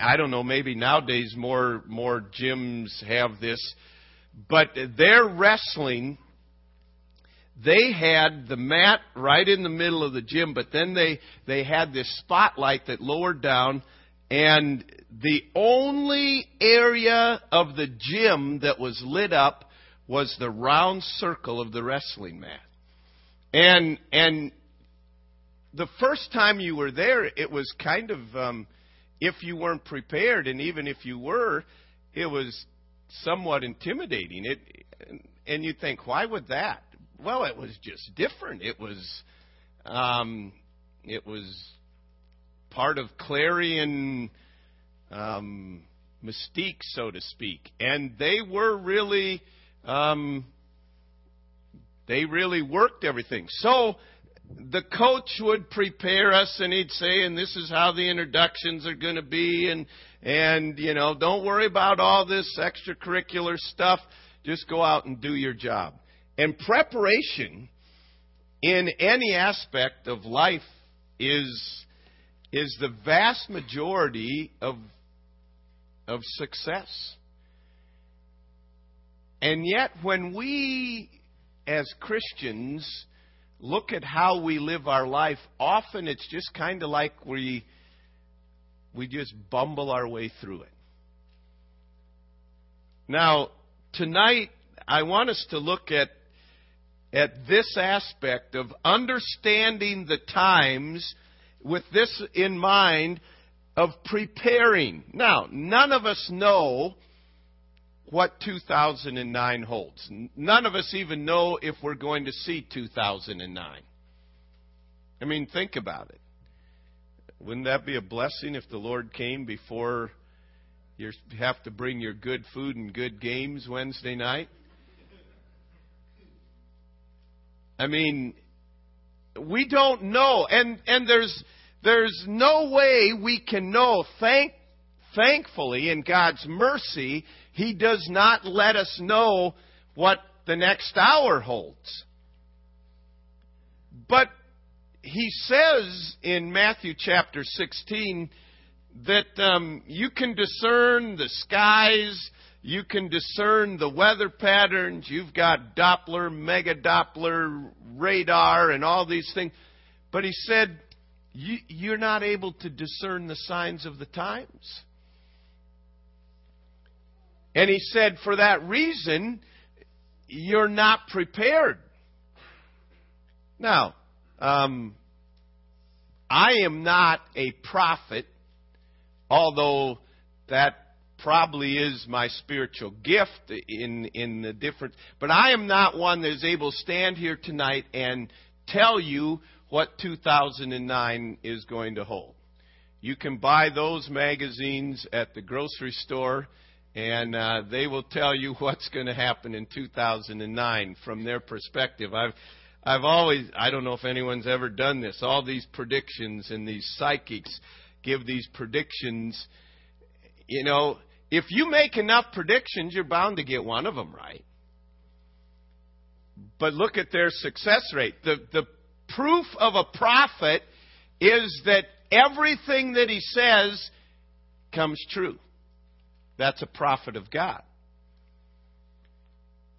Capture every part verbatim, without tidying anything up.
I don't know, maybe nowadays more more gyms have this, but they're wrestling. They had the mat right in the middle of the gym, but then they, they had this spotlight that lowered down, and the only area of the gym that was lit up was the round circle of the wrestling mat. And and the first time you were there, it was kind of, um, if you weren't prepared, and even if you were, it was somewhat intimidating. It and you think, why would that? Well, it was just different. It was, um, it was part of Clarion um, mystique, so to speak. And they were really, um, they really worked everything. So the coach would prepare us, and he'd say, "And this is how the introductions are going to be, and and you know, don't worry about all this extracurricular stuff. Just go out and do your job." And preparation in any aspect of life is is the vast majority of of success. And yet when we as Christians look at how we live our life, often it's just kind of like we we just bumble our way through it. Now, tonight I want us to look at At this aspect of understanding the times with this in mind of preparing. Now, none of us know what two thousand nine holds. None of us even know if we're going to see two thousand nine. I mean, think about it. Wouldn't that be a blessing if the Lord came before you have to bring your good food and good games Wednesday night? I mean, we don't know, and and there's there's no way we can know. Thank, thankfully, in God's mercy, He does not let us know what the next hour holds. But He says in Matthew chapter sixteen that um, you can discern the skies. You can discern the weather patterns. You've got Doppler, mega Doppler, radar, and all these things. But he said, you, you're not able to discern the signs of the times. And he said, for that reason, you're not prepared. Now, um, I am not a prophet, although that probably is my spiritual gift in in the different. But I am not one that is able to stand here tonight and tell you what two thousand nine is going to hold. You can buy those magazines at the grocery store, and uh, they will tell you what's going to happen in two thousand nine from their perspective. I've I've always I don't know if anyone's ever done this. All these predictions, and these psychics give these predictions. You know, if you make enough predictions, you're bound to get one of them right. But look at their success rate. The the proof of a prophet is that everything that he says comes true. That's a prophet of God.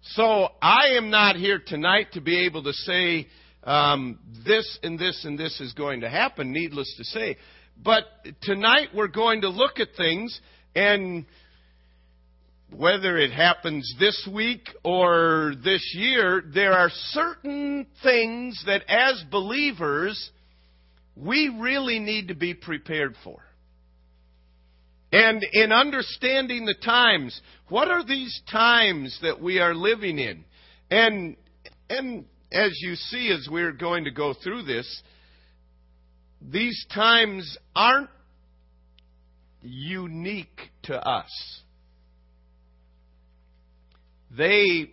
So I am not here tonight to be able to say um, this and this and this is going to happen, needless to say. But tonight we're going to look at things. And whether it happens this week or this year, there are certain things that as believers, we really need to be prepared for. And in understanding the times, what are these times that we are living in? And and as you see, as we're going to go through this, these times aren't unique to us. They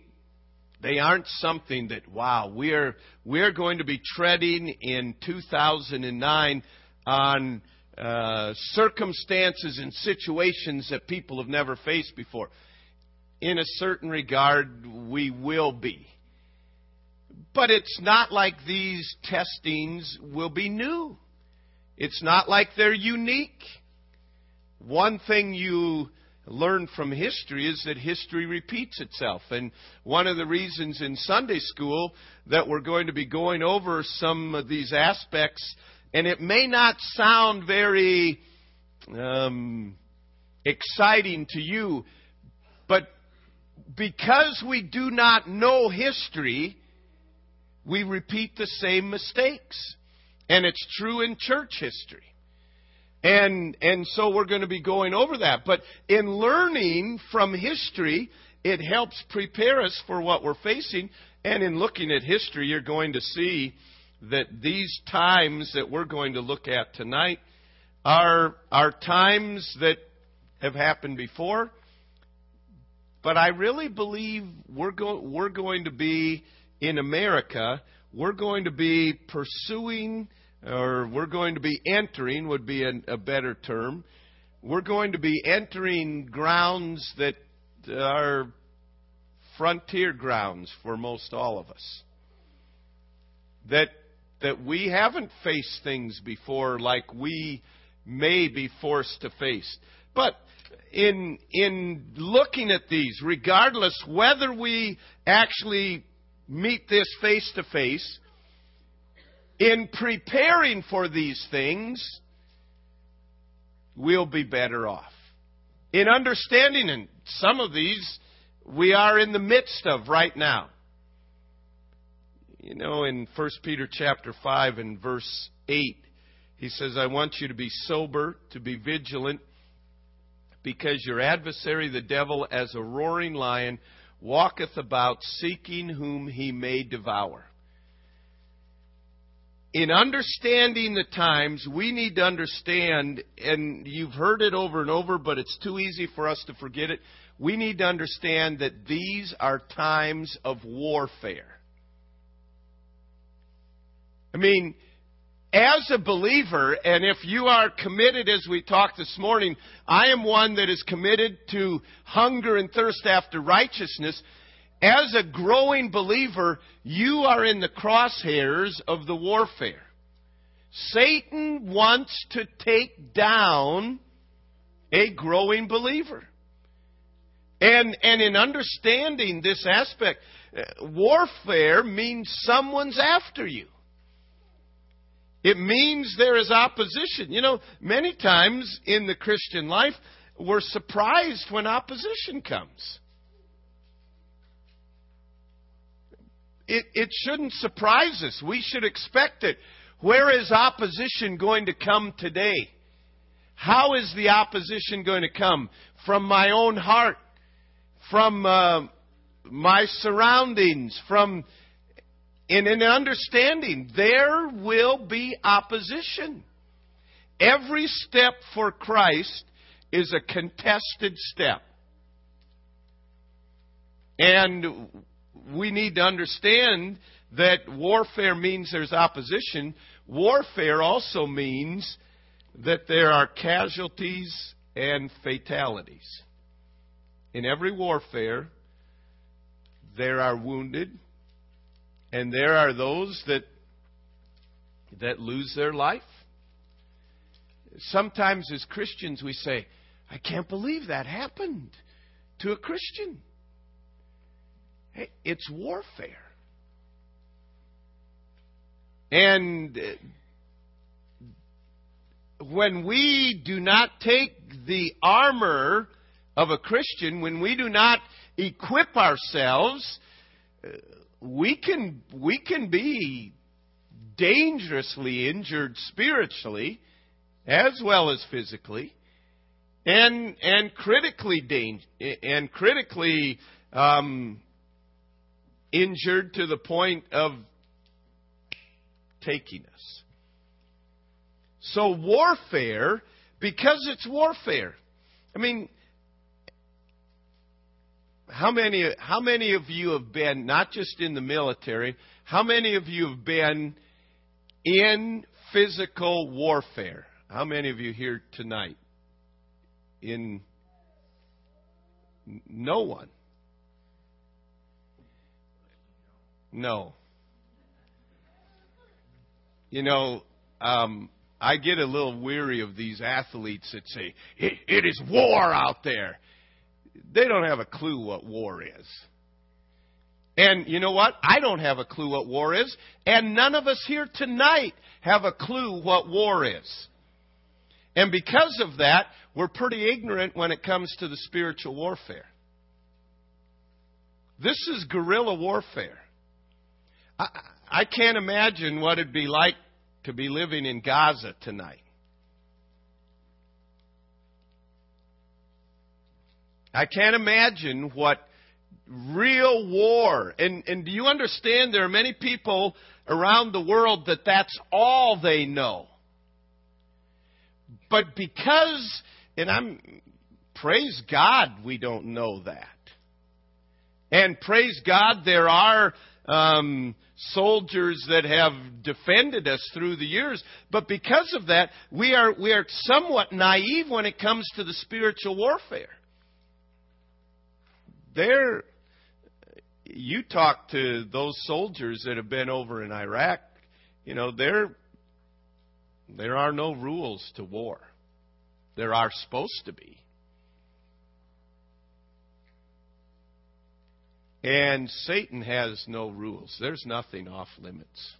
they aren't something that, wow, we're we're going to be treading in two thousand nine on uh, circumstances and situations that people have never faced before. In a certain regard, we will be. But it's not like these testings will be new. It's not like they're unique. One thing you learn from history is that history repeats itself. And one of the reasons in Sunday school that we're going to be going over some of these aspects, and it may not sound very um, exciting to you, but because we do not know history, we repeat the same mistakes. And it's true in church history. And and so we're going to be going over that. But in learning from history, it helps prepare us for what we're facing. And in looking at history, you're going to see that these times that we're going to look at tonight are, are times that have happened before. But I really believe we're, go- we're going to be, in America, we're going to be pursuing, or we're going to be entering, would be a, a better term. We're going to be entering grounds that are frontier grounds for most all of us. That that we haven't faced things before like we may be forced to face. But in in looking at these, regardless whether we actually meet this face to face, in preparing for these things, we'll be better off. In understanding, and some of these we are in the midst of right now. You know, in First Peter chapter five and verse eight, he says, I want you to be sober, to be vigilant, because your adversary, the devil, as a roaring lion, walketh about seeking whom he may devour. In understanding the times, we need to understand, and you've heard it over and over, but it's too easy for us to forget it. We need to understand that these are times of warfare. I mean, as a believer, and if you are committed, as we talked this morning, I am one that is committed to hunger and thirst after righteousness. As a growing believer, you are in the crosshairs of the warfare. Satan wants to take down a growing believer. And, and in understanding this aspect, warfare means someone's after you. It means there is opposition. You know, many times in the Christian life, we're surprised when opposition comes. It, it shouldn't surprise us. We should expect it. Where is opposition going to come today? How is the opposition going to come? From my own heart, from uh, my surroundings, from... And in understanding, there will be opposition. Every step for Christ is a contested step. And we need to understand that warfare means there's opposition. Warfare also means that there are casualties and fatalities. In every warfare, there are wounded, and there are those that that lose their life. Sometimes as Christians we say, I can't believe that happened to a Christian. Hey, it's warfare. And when we do not take the armor of a Christian, when we do not equip ourselves, We can we can be dangerously injured spiritually as well as physically, and and critically dang, and critically um, injured to the point of taking us. So warfare, because it's warfare. I mean, How many how many of you have been, not just in the military, how many of you have been in physical warfare? How many of you here tonight? In no one. No. You know, um, I get a little weary of these athletes that say, it, it is war out there. They don't have a clue what war is. And you know what? I don't have a clue what war is. And none of us here tonight have a clue what war is. And because of that, we're pretty ignorant when it comes to the spiritual warfare. This is guerrilla warfare. I, I can't imagine what it'd be like to be living in Gaza tonight. I can't imagine what real war. And, and do you understand there are many people around the world that that's all they know? But because, and I'm, praise God we don't know that. And praise God there are um, soldiers that have defended us through the years. But because of that, we are we are somewhat naive when it comes to the spiritual warfare. There, you talk to those soldiers that have been over in Iraq, you know, they're there are no rules to war. There are supposed to be. And Satan has no rules. There's nothing off limits.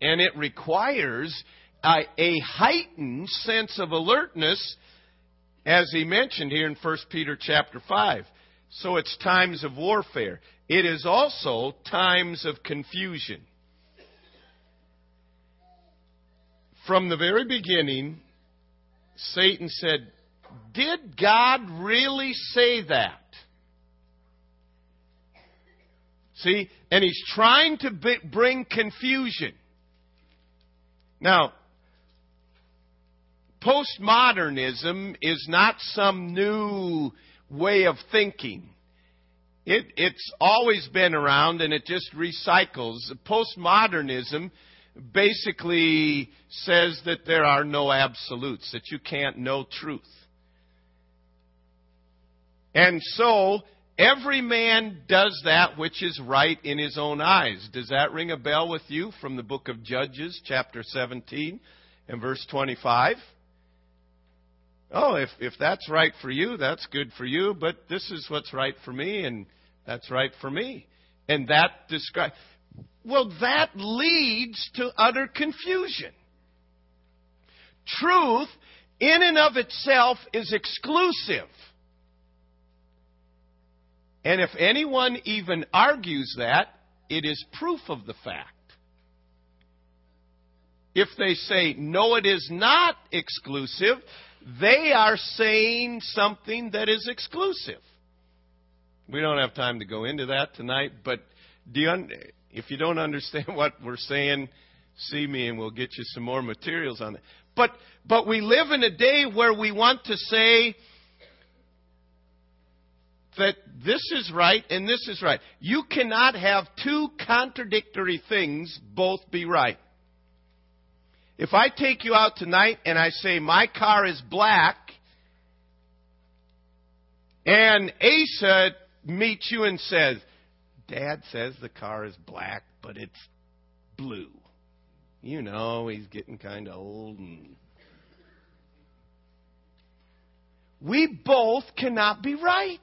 And it requires a, a heightened sense of alertness, as he mentioned here in First Peter chapter five. So it's times of warfare. It is also times of confusion. From the very beginning, Satan said, did God really say that? See, and he's trying to be, bring confusion. Now, postmodernism is not some new way of thinking. It, it's always been around, and it just recycles. Postmodernism basically says that there are no absolutes, that you can't know truth. And so, every man does that which is right in his own eyes. Does that ring a bell with you from the book of Judges, chapter seventeen and verse twenty-five? Oh, if, if that's right for you, that's good for you, but this is what's right for me, and that's right for me. And that describes... Well, that leads to utter confusion. Truth, in and of itself, is exclusive. And if anyone even argues that, it is proof of the fact. If they say, no, it is not exclusive, they are saying something that is exclusive. We don't have time to go into that tonight, but do you un- if you don't understand what we're saying, see me and we'll get you some more materials on it. But, but we live in a day where we want to say that this is right and this is right. You cannot have two contradictory things both be right. If I take you out tonight and I say my car is black and Asa meets you and says, Dad says the car is black, but it's blue. You know, he's getting kind of old. And we both cannot be right.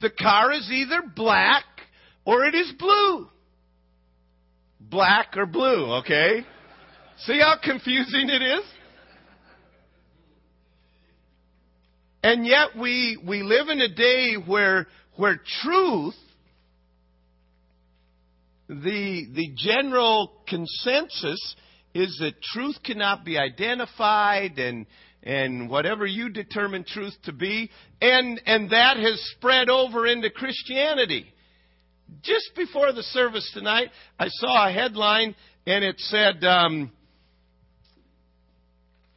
The car is either black or it is blue. Black or blue, okay? See how confusing it is? And yet we we live in a day where where truth, the the general consensus is that truth cannot be identified, and and whatever you determine truth to be, and and that has spread over into Christianity. Just before the service tonight, I saw a headline, and it said, um,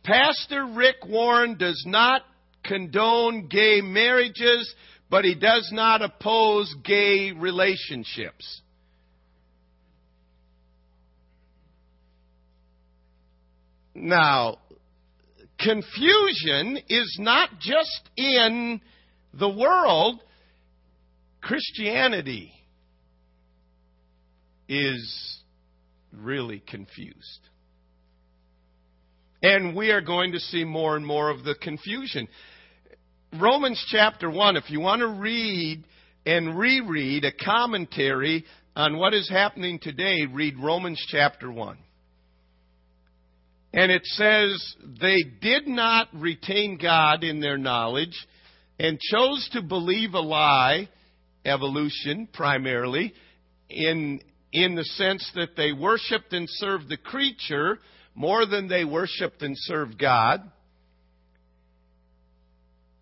Pastor Rick Warren does not condone gay marriages, but he does not oppose gay relationships. Now, confusion is not just in the world. Christianity is really confused. And we are going to see more and more of the confusion. Romans chapter one, if you want to read and reread a commentary on what is happening today, read Romans chapter one. And it says, they did not retain God in their knowledge and chose to believe a lie, evolution primarily, in in the sense that they worshipped and served the creature more than they worshipped and served God.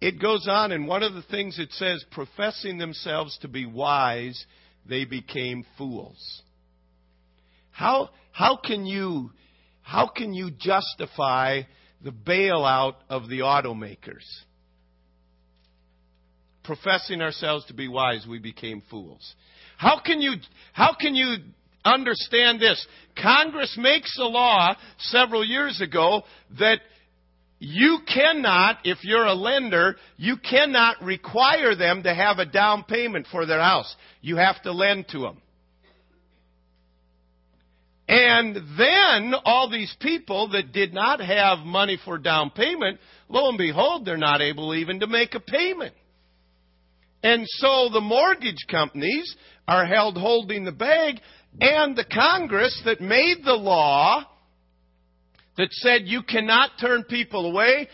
It goes on, and one of the things it says, professing themselves to be wise, they became fools. How how can you... How can you justify the bailout of the automakers? Professing ourselves to be wise, we became fools. How can you, how can you understand this? Congress makes a law several years ago that you cannot, if you're a lender, you cannot require them to have a down payment for their house. You have to lend to them. And then all these people that did not have money for down payment, lo and behold, they're not able even to make a payment. And so the mortgage companies are held holding the bag, and the Congress that made the law that said you cannot turn people away,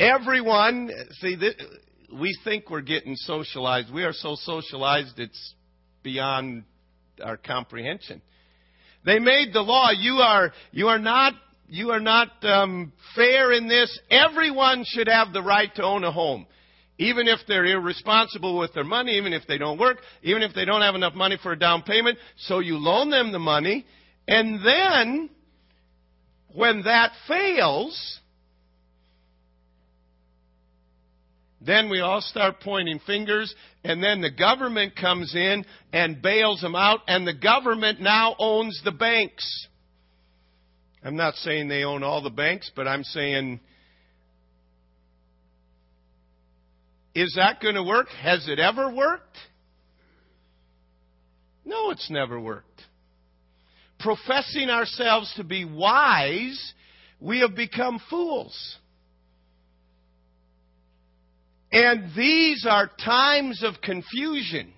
everyone, see, this, we think we're getting socialized. We are so socialized it's beyond our comprehension. They made the law. You are you are not you are not um, fair in this. Everyone should have the right to own a home, even if they're irresponsible with their money, even if they don't work, even if they don't have enough money for a down payment. So you loan them the money, and then when that fails, then we all start pointing fingers, and then the government comes in and bails them out, and the government now owns the banks. I'm not saying they own all the banks, but I'm saying, is that going to work? Has it ever worked? No, it's never worked. Professing ourselves to be wise, we have become fools. And these are times of confusion.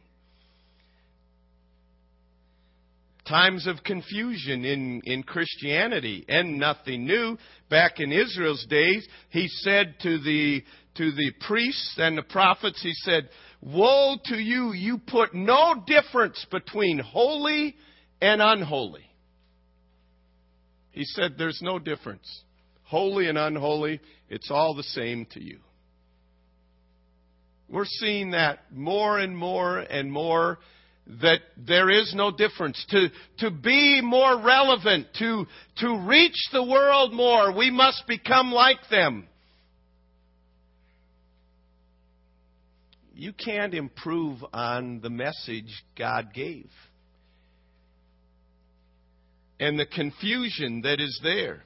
Times of confusion in, in Christianity, and nothing new. Back in Israel's days, he said to the to the priests and the prophets, he said, "Woe to you, you put no difference between holy and unholy." He said, "There's no difference. Holy and unholy, it's all the same to you." We're seeing that more and more and more, that there is no difference. To to be more relevant, to to reach the world more, we must become like them. You can't improve on the message God gave. And the confusion that is there.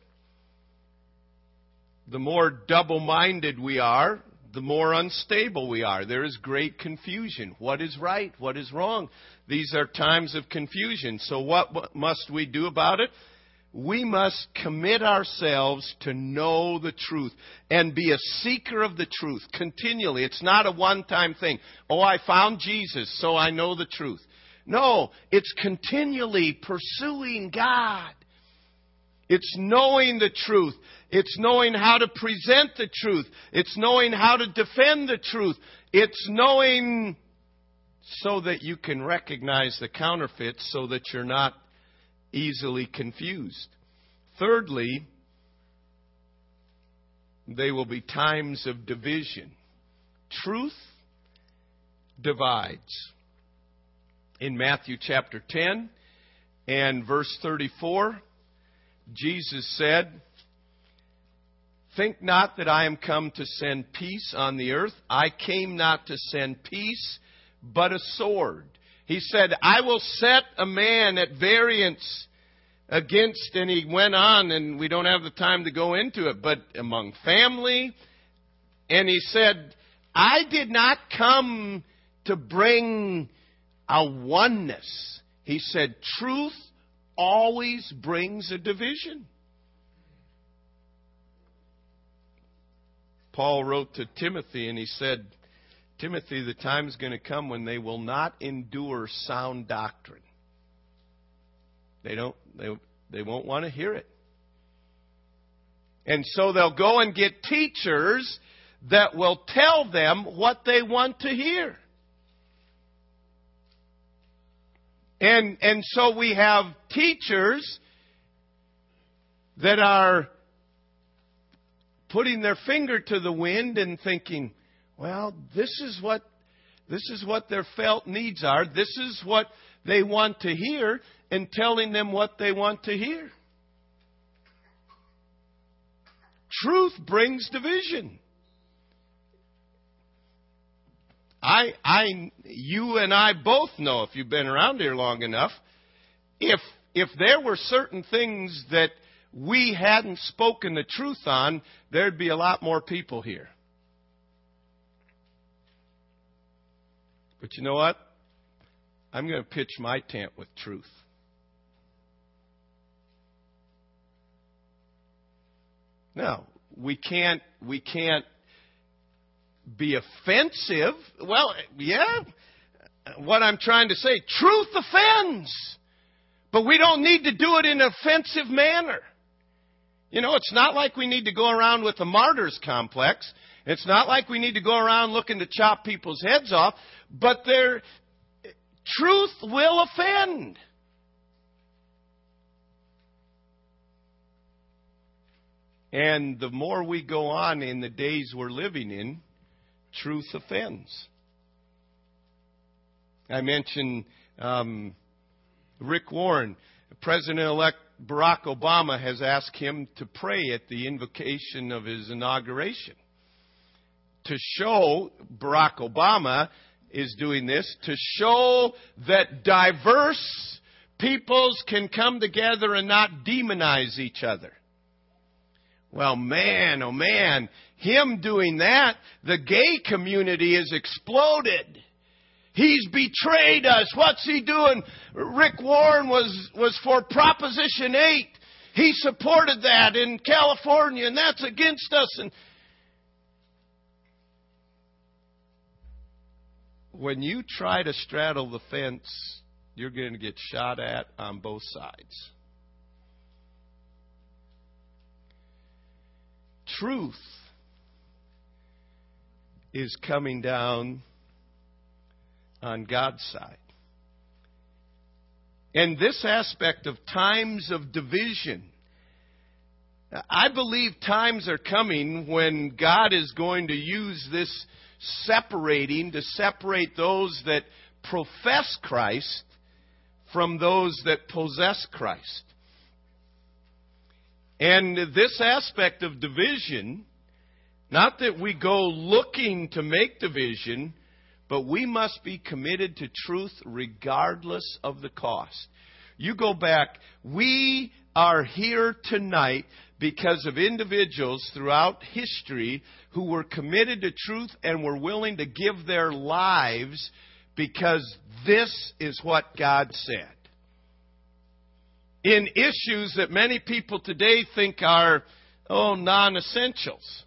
The more double-minded we are, the more unstable we are. There is great confusion. What is right? What is wrong? These are times of confusion. So what must we do about it? We must commit ourselves to know the truth and be a seeker of the truth continually. It's not a one-time thing. Oh, I found Jesus, so I know the truth. No, it's continually pursuing God. It's knowing the truth. It's knowing how to present the truth. It's knowing how to defend the truth. It's knowing so that you can recognize the counterfeits, so that you're not easily confused. Thirdly, they will be times of division. Truth divides. In Matthew chapter ten and verse thirty-four, Jesus said, "Think not that I am come to send peace on the earth. I came not to send peace, but a sword." He said, "I will set a man at variance against," and he went on, and we don't have the time to go into it, but among family. And he said, "I did not come to bring a oneness." He said, "Truth always brings a division. Paul wrote to Timothy and he said, Timothy, the time is going to come when they will not endure sound doctrine. They don't. They, they won't want to hear it. And so they'll go and get teachers that will tell them what they want to hear. And and so we have teachers that are putting their finger to the wind and thinking, well, this is what this is what their felt needs are. This is what they want to hear, and telling them what they want to hear. Truth brings division. I, I, you and I both know, if you've been around here long enough, if if there were certain things that we hadn't spoken the truth on, there'd be a lot more people here. But you know what? I'm going to pitch my tent with truth. No, we can't we can't be offensive. Well, yeah, what I'm trying to say, truth offends. But we don't need to do it in an offensive manner. You know, it's not like we need to go around with the martyrs complex. It's not like we need to go around looking to chop people's heads off. But there, truth will offend. And the more we go on in the days we're living in, truth offends. I mentioned um, Rick Warren. President-elect Barack Obama has asked him to pray at the invocation of his inauguration. To show, Barack Obama is doing this, to show that diverse peoples can come together and not demonize each other. Well, man, oh man, him doing that, the gay community has exploded. He's betrayed us. What's he doing? Rick Warren was, was for Proposition eight. He supported that in California, and that's against us. And when you try to straddle the fence, you're going to get shot at on both sides. Truth is coming down on God's side. And this aspect of times of division, I believe times are coming when God is going to use this separating to separate those that profess Christ from those that possess Christ. And this aspect of division, not that we go looking to make division, but we must be committed to truth regardless of the cost. You go back, we are here tonight because of individuals throughout history who were committed to truth and were willing to give their lives because this is what God said. In issues that many people today think are, oh, non-essentials.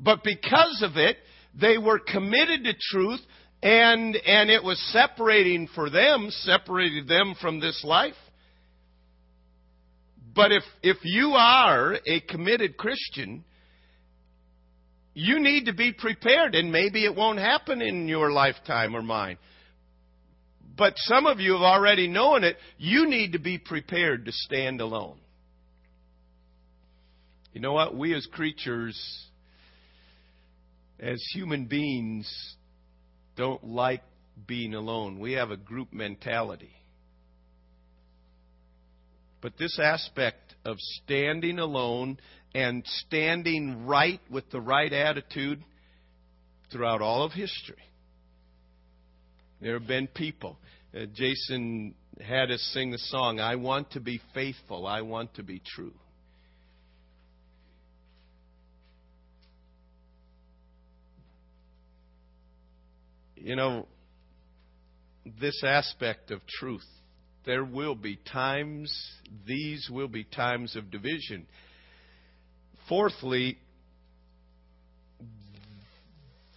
But because of it, they were committed to truth, and and it was separating for them, separated them from this life. But if if you are a committed Christian, you need to be prepared, and maybe it won't happen in your lifetime or mine. But some of you have already known it. You need to be prepared to stand alone. You know what? We as creatures, as human beings, don't like being alone. We have a group mentality. But this aspect of standing alone and standing right with the right attitude throughout all of history. There have been people. Uh, Jason had us sing the song, I want to be faithful, I want to be true. You know, this aspect of truth there will be times, these will be times of division. Fourthly,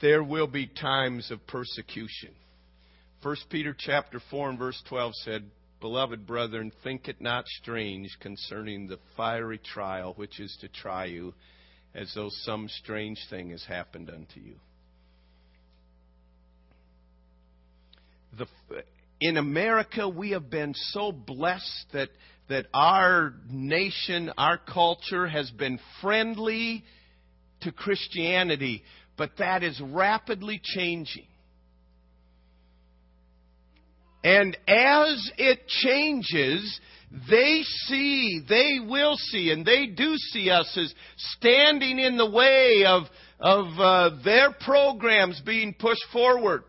there will be times of persecution. First Peter chapter four and verse twelve said, "Beloved brethren, think it not strange concerning the fiery trial which is to try you, as though some strange thing has happened unto you." The, in America, we have been so blessed that that our nation, our culture has been friendly to Christianity, but that is rapidly changing. And as it changes, they see, they will see, and they do see us as standing in the way of, of uh, their programs being pushed forward.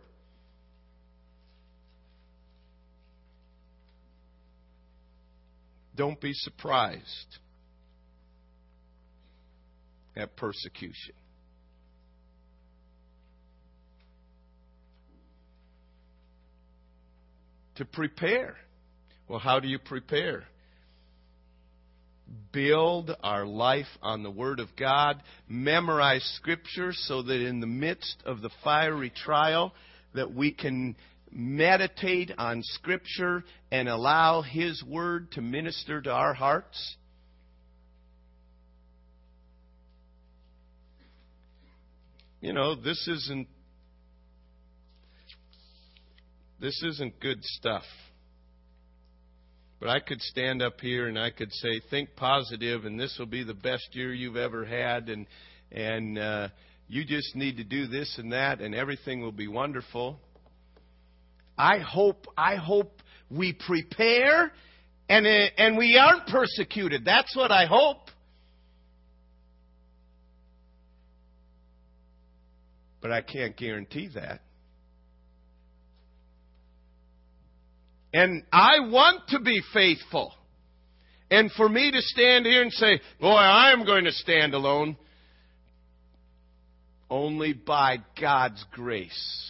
Don't be surprised at persecution. To prepare. Well, how do you prepare? Build our life on the Word of God. Memorize Scripture so that in the midst of the fiery trial that we can meditate on Scripture and allow His Word to minister to our hearts. You know, this isn't This isn't good stuff. But I could stand up here and I could say, think positive, and this will be the best year you've ever had, and and uh, you just need to do this and that, and everything will be wonderful. I hope I hope we prepare and and we aren't persecuted. That's what I hope. But I can't guarantee that. And I want to be faithful. And for me to stand here and say, boy, I'm going to stand alone. Only by God's grace.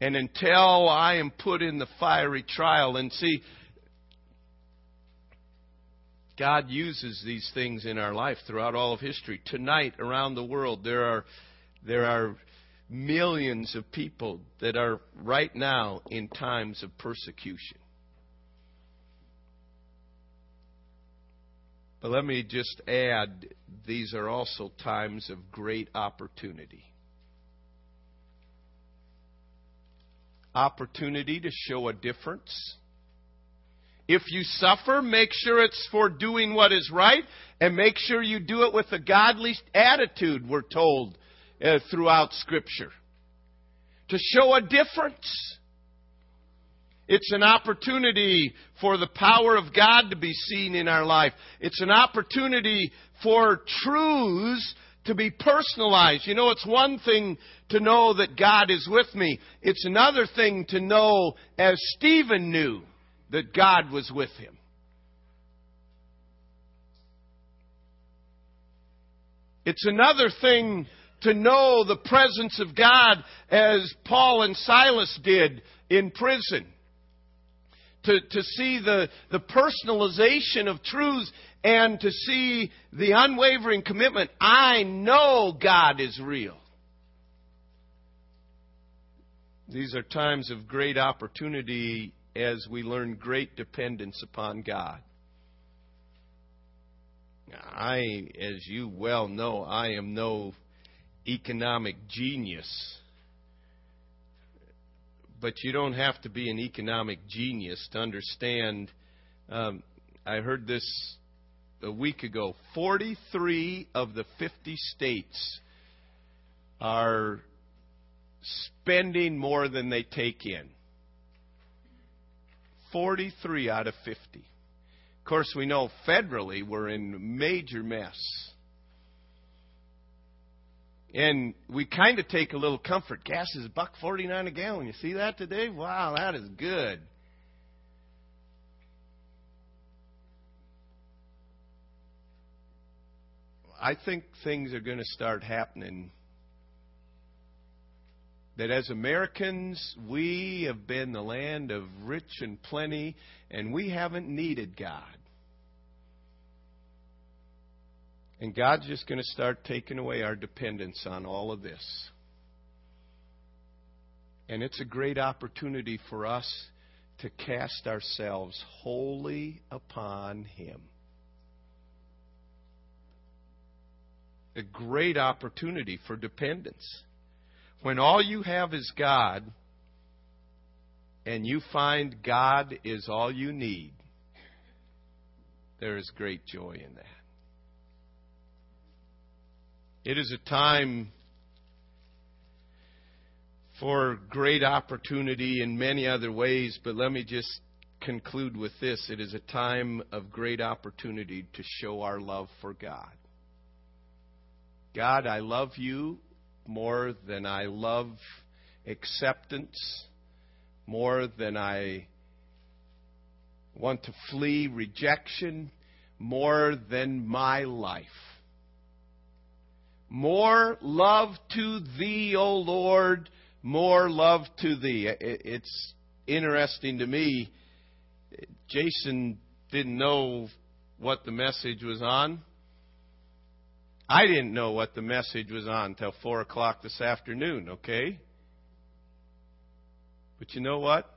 And until I am put in the fiery trial, and see, God uses these things in our life throughout all of history. Tonight, around the world, there are there are millions of people that are right now in times of persecution. But let me just add, these are also times of great opportunity. Opportunity to show a difference. If you suffer, make sure it's for doing what is right, and make sure you do it with a godly attitude, we're told. Uh, throughout Scripture. To show a difference. It's an opportunity for the power of God to be seen in our life. It's an opportunity for truths to be personalized. You know, it's one thing to know that God is with me. It's another thing to know, as Stephen knew, that God was with him. It's another thing to know the presence of God as Paul and Silas did in prison. To, to see the, the personalization of truths and to see the unwavering commitment. I know God is real. These are times of great opportunity as we learn great dependence upon God. I, as you well know, I am no economic genius. But you don't have to be an economic genius to understand. Um, I heard this a week ago. forty-three of the fifty states are spending more than they take in. forty-three out of fifty. Of course, we know federally we're in major mess. And we kind of take a little comfort. Gas is a buck forty-nine a gallon. You see that today? Wow, that is good. I think things are going to start happening that as Americans, we have been the land of rich and plenty, and we haven't needed God. And God's just going to start taking away our dependence on all of this. And it's a great opportunity for us to cast ourselves wholly upon Him. A great opportunity for dependence. When all you have is God, and you find God is all you need, there is great joy in that. It is a time for great opportunity in many other ways, but let me just conclude with this. It is a time of great opportunity to show our love for God. God, I love you more than I love acceptance, more than I want to flee rejection, more than my life. More love to Thee, O Lord, more love to Thee. It's interesting to me. Jason didn't know what the message was on. I didn't know what the message was on until four o'clock this afternoon, okay? But you know what?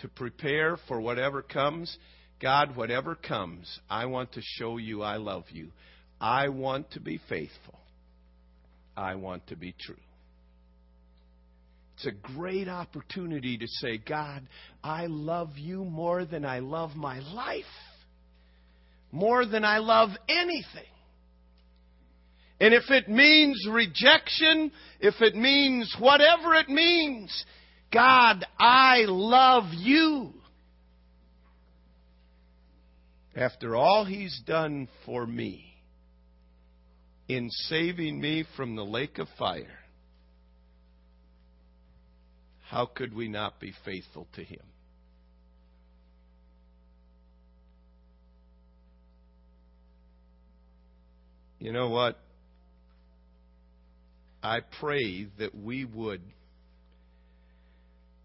To prepare for whatever comes, God, whatever comes, I want to show you I love you. I want to be faithful. I want to be true. It's a great opportunity to say, God, I love you more than I love my life, more than I love anything. And if it means rejection, if it means whatever it means, God, I love you. After all He's done for me, in saving me from the lake of fire, how could we not be faithful to Him? You know what? I pray that we would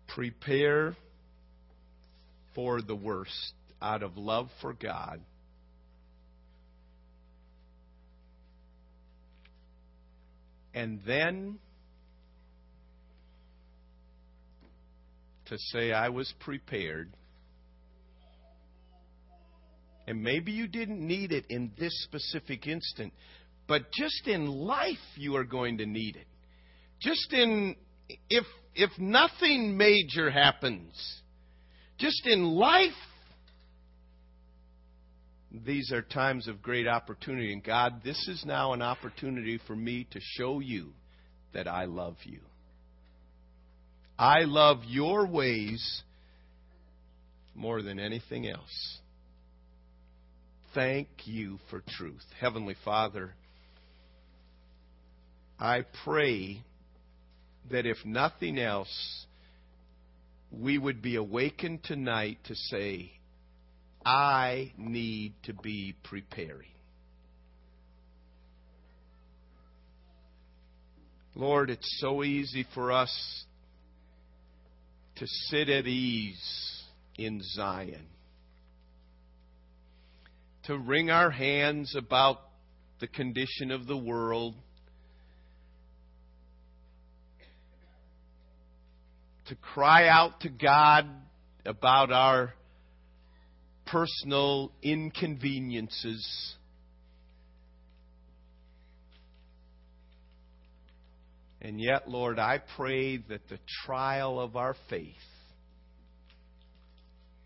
prepare for the worst out of love for God, and then to say, I was prepared. And maybe you didn't need it in this specific instant, but just in life you are going to need it. Just in, if, if nothing major happens, just in life, these are times of great opportunity. And God, this is now an opportunity for me to show you that I love you. I love your ways more than anything else. Thank you for truth. Heavenly Father, I pray that if nothing else, we would be awakened tonight to say, I need to be preparing. Lord, it's so easy for us to sit at ease in Zion, to wring our hands about the condition of the world, to cry out to God about our personal inconveniences. And yet, Lord, I pray that the trial of our faith,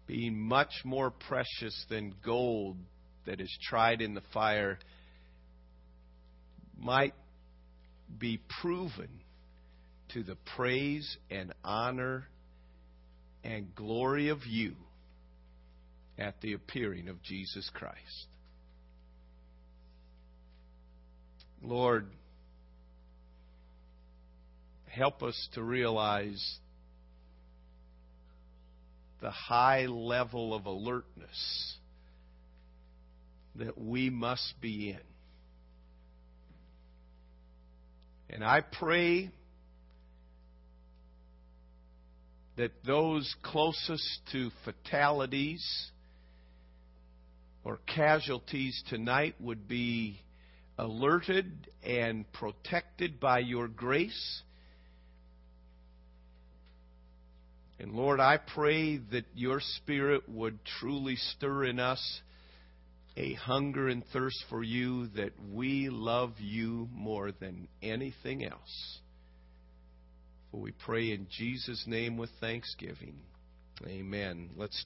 being much more precious than gold that is tried in the fire, might be proven to the praise and honor and glory of you at the appearing of Jesus Christ. Lord, help us to realize the high level of alertness that we must be in. And I pray that those closest to fatalities or casualties tonight would be alerted and protected by your grace. And Lord, I pray that your Spirit would truly stir in us a hunger and thirst for you, that we love you more than anything else. For we pray in Jesus' name with thanksgiving. Amen. Let's